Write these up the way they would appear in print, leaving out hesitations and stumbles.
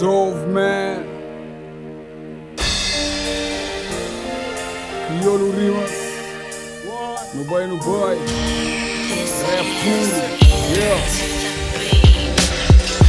Dove Man, Yolo Rivas, no boy, yeah.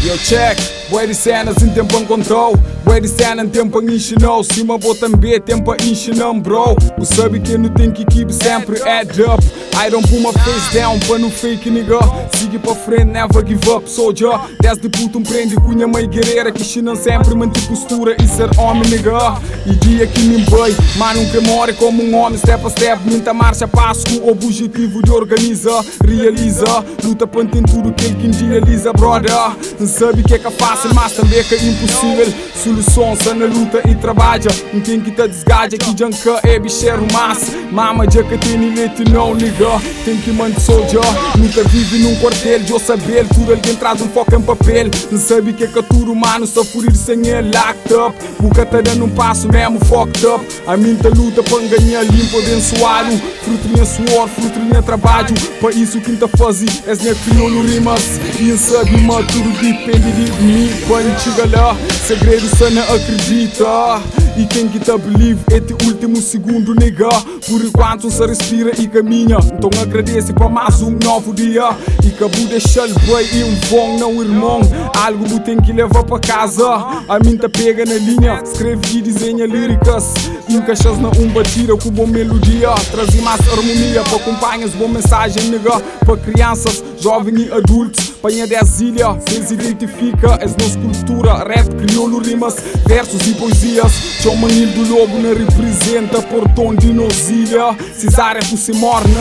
Yo, check, bué de cenas em tempo em control, bué de cena em tempo em ensinou, se uma boa também tempo em ensinou, bro. O sabe que não tem que keep sempre head up. I don't put my face down pra não fake, nigga. Sigue pra frente, never give up, soldier. Desde puto prende cunha mãe guerreira que xinam sempre manter postura e ser homem, nigga. E dia que me emboi, mas nunca more como homem, step a step, muita marcha, passo com o objetivo de organiza, realiza, luta pra ter tudo que ele idealiza, brother. Não sabe que é fácil, mas também que é impossível. Soluções na luta e trabalha, não tem que te desgaja, que janca é bicheiro, mas mama já que tem leite não, nigga. Tem que manter soldier, nunca vive num quartel. Eu saber, tudo alguém traz foco em papel. Não sabe que é caturo humano, só furir sem ele, locked up. O que tá dando passo mesmo, fucked up. A minha luta pra ganhar limpo, abençoado. Frutinha suor, frutinha trabalho. Pra isso que tá fazendo, é minha crioulo rimas. E não sabe, mas tudo depende de mim. Quando chega lá, segredo sana acredita. E quem que tá believe é te último segundo, nigga. Por enquanto se respira e caminha. Então agradece pra mais novo dia. E acabou deixando bem e bom, não irmão. Algo tem que levar pra casa. A minha pega na linha, escreve e desenha líricas. Encaixas na batida com boa melodia. Trazi mais harmonia pra acompanhas, boa mensagem, nigga. Pra crianças, jovens e adultos. Panha 10 ilhas, se identifica. És nossa cultura, rap, crioulo, rimas, versos e poesias. Tchau manil do lobo não representa portão de nosilha. Cesária com se morna,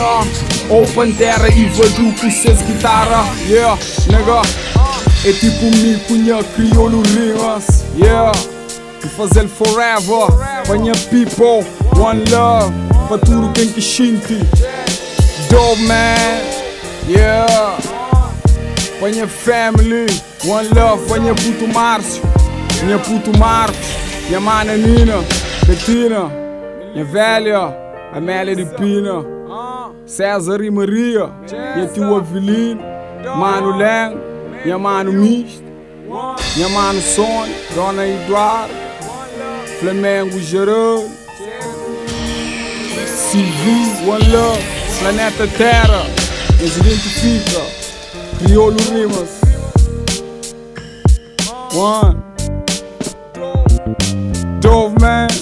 ou pantera e vadu com seus guitarra. Yeah, nega, é tipo mil cunha crioulo rimas. Yeah, e fazer forever, panha people, one love, pra tudo quem que xinti. Dove Man, yeah, panha family, one love, panha puto Márcio, minha puto Marcos. Minha mana Nina, Betina, minha velha, Amélia de Pina, César e Maria, minha tio Avelino, mano Lengo, minha mano Misto, minha mano Sônia, Dona Eduardo, Flamengo Geraldo, Silvio, One Love, Planeta Terra, nos identifica, Crioulo Rimas, One. Dove Man.